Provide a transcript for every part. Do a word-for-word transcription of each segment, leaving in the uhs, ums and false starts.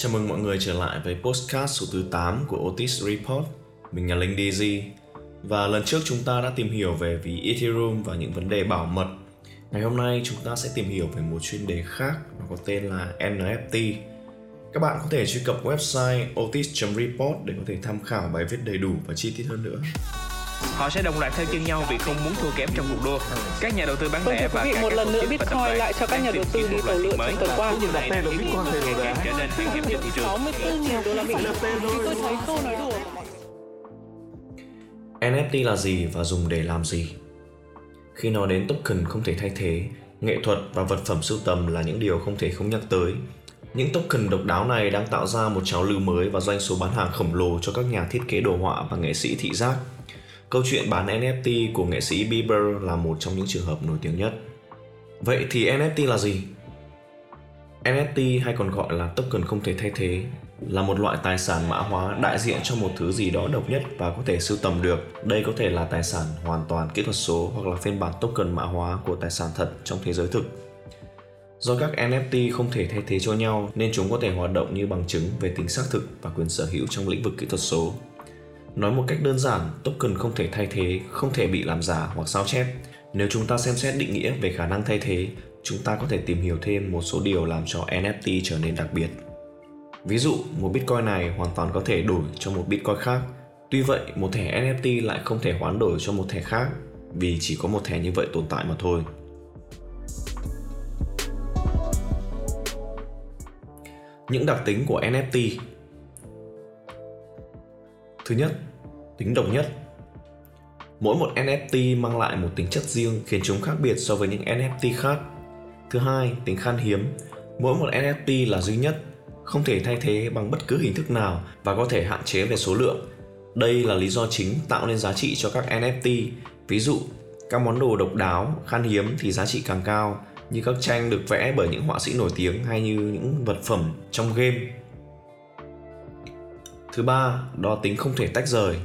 Chào mừng mọi người trở lại với podcast số thứ tám của Otis Report. Mình là Linh đê gi. Và lần trước chúng ta đã tìm hiểu về ví Ethereum và những vấn đề bảo mật. Ngày hôm nay chúng ta sẽ tìm hiểu về một chuyên đề khác, nó có tên là en ép tê. Các bạn có thể truy cập website otis chấm report để có thể tham khảo bài viết đầy đủ và chi tiết hơn nữa. Họ sẽ đồng loạt theo chân nhau vì không muốn thua kém trong cuộc đua. Các nhà đầu tư bán lẻ và các một lần nữa Bitcoin lại cho các nhà đầu tư đi tàu lượn trong tuần qua. Những này là Bitcoin ngày càng trở nên khan hiếm trên thị trường. sáu mươi tư nghìn đô la Mỹ. Tôi thấy câu nói đùa. en ép tê là gì và dùng để làm gì? Khi nói đến token không thể thay thế, nghệ thuật và vật phẩm sưu tầm là những điều không thể không nhắc tới. Những token độc đáo này đang tạo ra một trào lưu mới và doanh số bán hàng khổng lồ cho các nhà thiết kế đồ họa và nghệ sĩ thị giác. Câu chuyện bán en ép tê của nghệ sĩ Beeple là một trong những trường hợp nổi tiếng nhất. Vậy thì en ép tê là gì? en ép tê hay còn gọi là token không thể thay thế là một loại tài sản mã hóa đại diện cho một thứ gì đó độc nhất và có thể sưu tầm được. Đây có thể là tài sản hoàn toàn kỹ thuật số hoặc là phiên bản token mã hóa của tài sản thật trong thế giới thực. Do các en ép tê không thể thay thế cho nhau nên chúng có thể hoạt động như bằng chứng về tính xác thực và quyền sở hữu trong lĩnh vực kỹ thuật số. Nói một cách đơn giản, token không thể thay thế, không thể bị làm giả hoặc sao chép. Nếu chúng ta xem xét định nghĩa về khả năng thay thế, chúng ta có thể tìm hiểu thêm một số điều làm cho en ép tê trở nên đặc biệt. Ví dụ, một Bitcoin này hoàn toàn có thể đổi cho một Bitcoin khác. Tuy vậy, một thẻ en ép tê lại không thể hoán đổi cho một thẻ khác, vì chỉ có một thẻ như vậy tồn tại mà thôi. Những đặc tính của en ép tê. Thứ nhất, tính độc nhất. Mỗi một en ép tê mang lại một tính chất riêng khiến chúng khác biệt so với những en ép tê khác. Thứ hai, tính khan hiếm. Mỗi một en ép tê là duy nhất, không thể thay thế bằng bất cứ hình thức nào và có thể hạn chế về số lượng. Đây là lý do chính tạo nên giá trị cho các en ép tê. Ví dụ, các món đồ độc đáo, khan hiếm thì giá trị càng cao, như các tranh được vẽ bởi những họa sĩ nổi tiếng hay như những vật phẩm trong game. Thứ ba, đó tính không thể tách rời.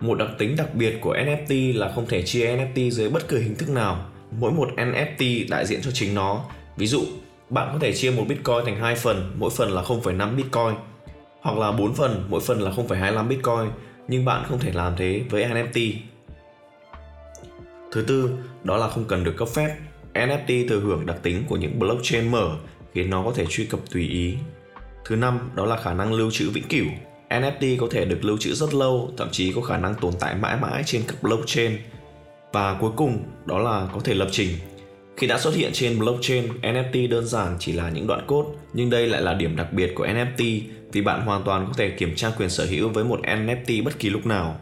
Một đặc tính đặc biệt của en ép tê là không thể chia en ép tê dưới bất cứ hình thức nào. Mỗi một en ép tê đại diện cho chính nó. Ví dụ, bạn có thể chia một Bitcoin thành hai phần, mỗi phần là không phẩy năm Bitcoin, hoặc là bốn phần, mỗi phần là không phẩy hai mươi lăm Bitcoin, nhưng bạn không thể làm thế với en ép tê. Thứ tư, đó là không cần được cấp phép. en ép tê thừa hưởng đặc tính của những blockchain mở, khiến nó có thể truy cập tùy ý. Thứ năm, đó là khả năng lưu trữ vĩnh cửu. en ép tê có thể được lưu trữ rất lâu, thậm chí có khả năng tồn tại mãi mãi trên các blockchain. Và cuối cùng, đó là có thể lập trình. Khi đã xuất hiện trên blockchain, en ép tê đơn giản chỉ là những đoạn code, nhưng đây lại là điểm đặc biệt của en ép tê vì bạn hoàn toàn có thể kiểm tra quyền sở hữu với một en ép tê bất kỳ lúc nào.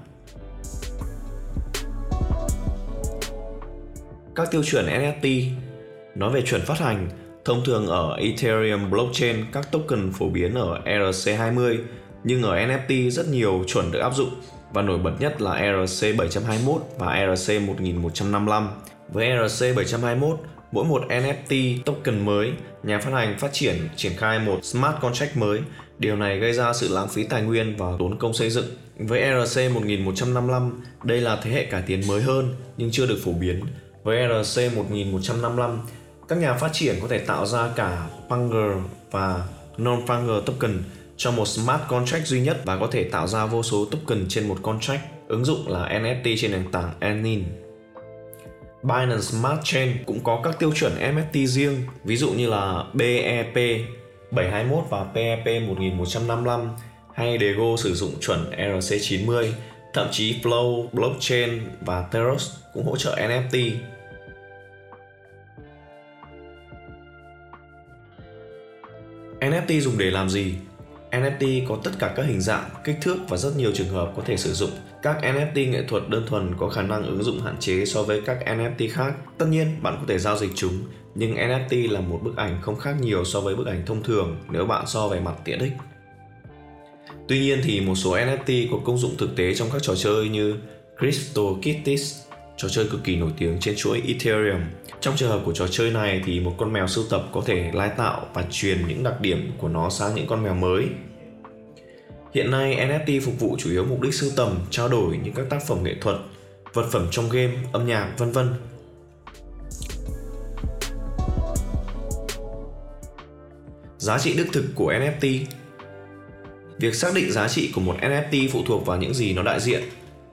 Các tiêu chuẩn en ép tê. Nói về chuẩn phát hành, thông thường ở Ethereum blockchain, các token phổ biến ở E R C hai mươi. Nhưng ở en ép tê rất nhiều chuẩn được áp dụng và nổi bật nhất là E R C bảy trăm hai mươi mốt và E R C một nghìn một trăm năm mươi lăm. Với E R C bảy trăm hai mươi mốt, mỗi một en ép tê token mới, nhà phát hành phát triển triển khai một smart contract mới. Điều này gây ra sự lãng phí tài nguyên và tốn công xây dựng. Với E R C một nghìn một trăm năm mươi lăm, đây là thế hệ cải tiến mới hơn nhưng chưa được phổ biến. Với E R C một nghìn một trăm năm mươi lăm, các nhà phát triển có thể tạo ra cả Funger và non-Funger token cho một smart contract duy nhất và có thể tạo ra vô số token trên một contract. Ứng dụng là en ép tê trên nền tảng Enjin. Binance Smart Chain cũng có các tiêu chuẩn en ép tê riêng, ví dụ như là B E P bảy trăm hai mươi mốt và B E P một nghìn một trăm năm mươi lăm, hay DeGo sử dụng chuẩn E R C chín mươi, thậm chí Flow, Blockchain và Tezos cũng hỗ trợ en ép tê. en ép tê dùng để làm gì? en ép tê có tất cả các hình dạng, kích thước và rất nhiều trường hợp có thể sử dụng. Các en ép tê nghệ thuật đơn thuần có khả năng ứng dụng hạn chế so với các en ép tê khác. Tất nhiên, bạn có thể giao dịch chúng, nhưng en ép tê là một bức ảnh không khác nhiều so với bức ảnh thông thường nếu bạn so về mặt tiện ích. Tuy nhiên thì một số en ép tê có công dụng thực tế trong các trò chơi như CryptoKitties, trò chơi cực kỳ nổi tiếng trên chuỗi Ethereum. Trong trường hợp của trò chơi này thì một con mèo sưu tập có thể lai tạo và truyền những đặc điểm của nó sang những con mèo mới. Hiện nay en ép tê phục vụ chủ yếu mục đích sưu tầm, trao đổi những các tác phẩm nghệ thuật, vật phẩm trong game, âm nhạc, vân vân. Giá trị đích thực của en ép tê. Việc xác định giá trị của một en ép tê phụ thuộc vào những gì nó đại diện.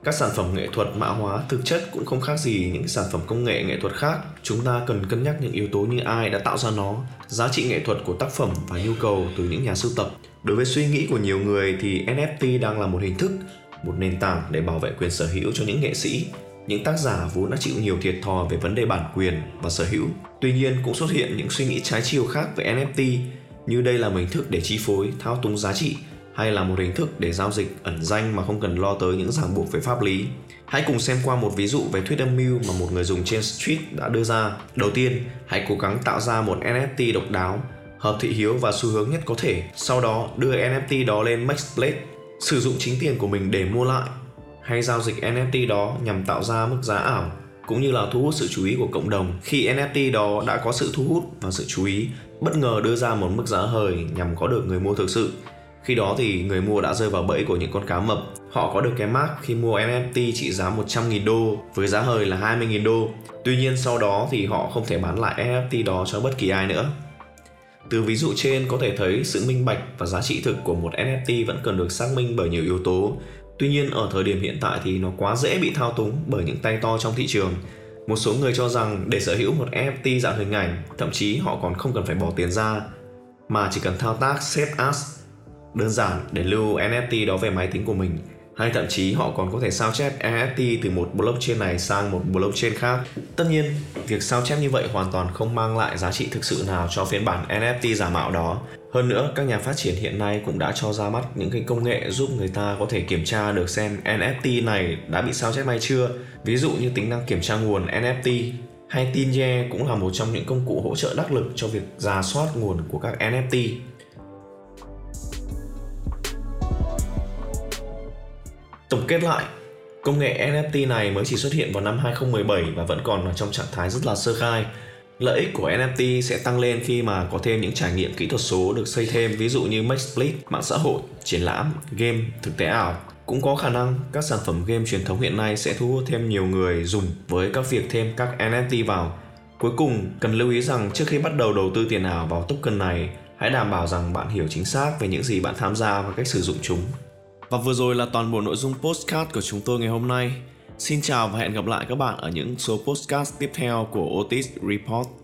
Các sản phẩm nghệ thuật mã hóa thực chất cũng không khác gì những sản phẩm công nghệ nghệ thuật khác. Chúng ta cần cân nhắc những yếu tố như ai đã tạo ra nó, giá trị nghệ thuật của tác phẩm và nhu cầu từ những nhà sưu tập. Đối với suy nghĩ của nhiều người thì en ép tê đang là một hình thức, một nền tảng để bảo vệ quyền sở hữu cho những nghệ sĩ, những tác giả vốn đã chịu nhiều thiệt thòi về vấn đề bản quyền và sở hữu. Tuy nhiên cũng xuất hiện những suy nghĩ trái chiều khác về en ép tê, như đây là một hình thức để chi phối, thao túng giá trị, hay là một hình thức để giao dịch ẩn danh mà không cần lo tới những ràng buộc về pháp lý. Hãy cùng xem qua một ví dụ về thuyết âm mưu mà một người dùng trên Street đã đưa ra. Đầu tiên, hãy cố gắng tạo ra một en ép tê độc đáo, hợp thị hiếu và xu hướng nhất có thể. Sau đó, đưa en ép tê đó lên Marketplace, sử dụng chính tiền của mình để mua lại, hay giao dịch en ép tê đó nhằm tạo ra mức giá ảo, cũng như là thu hút sự chú ý của cộng đồng. Khi en ép tê đó đã có sự thu hút và sự chú ý, bất ngờ đưa ra một mức giá hời nhằm có được người mua thực sự. Khi đó thì người mua đã rơi vào bẫy của những con cá mập. Họ có được cái mark khi mua en ép tê trị giá một trăm nghìn đô với giá hời là hai mươi nghìn đô. Tuy nhiên sau đó thì họ không thể bán lại en ép tê đó cho bất kỳ ai nữa. Từ ví dụ trên có thể thấy sự minh bạch và giá trị thực của một en ép tê vẫn cần được xác minh bởi nhiều yếu tố. Tuy nhiên ở thời điểm hiện tại thì nó quá dễ bị thao túng bởi những tay to trong thị trường. Một số người cho rằng để sở hữu một en ép tê dạng hình ảnh, thậm chí họ còn không cần phải bỏ tiền ra, mà chỉ cần thao tác Save As đơn giản để lưu en ép tê đó về máy tính của mình, hay thậm chí họ còn có thể sao chép en ép tê từ một blockchain này sang một blockchain khác. Tất nhiên, việc sao chép như vậy hoàn toàn không mang lại giá trị thực sự nào cho phiên bản en ép tê giả mạo đó. Hơn nữa, các nhà phát triển hiện nay cũng đã cho ra mắt những cái công nghệ giúp người ta có thể kiểm tra được xem en ép tê này đã bị sao chép hay chưa, ví dụ như tính năng kiểm tra nguồn en ép tê. Hay Tineye cũng là một trong những công cụ hỗ trợ đắc lực cho việc rà soát nguồn của các en ép tê. Tổng kết lại, công nghệ en ép tê này mới chỉ xuất hiện vào năm hai không một bảy và vẫn còn ở trong trạng thái rất là sơ khai. Lợi ích của en ép tê sẽ tăng lên khi mà có thêm những trải nghiệm kỹ thuật số được xây thêm, ví dụ như Marketplace, mạng xã hội, triển lãm, game, thực tế ảo. Cũng có khả năng các sản phẩm game truyền thống hiện nay sẽ thu hút thêm nhiều người dùng với các việc thêm các en ép tê vào. Cuối cùng, cần lưu ý rằng trước khi bắt đầu đầu tư tiền ảo vào token này, hãy đảm bảo rằng bạn hiểu chính xác về những gì bạn tham gia và cách sử dụng chúng. Và vừa rồi là toàn bộ nội dung podcast của chúng tôi ngày hôm nay. Xin chào và hẹn gặp lại các bạn ở những số podcast tiếp theo của Otis Report.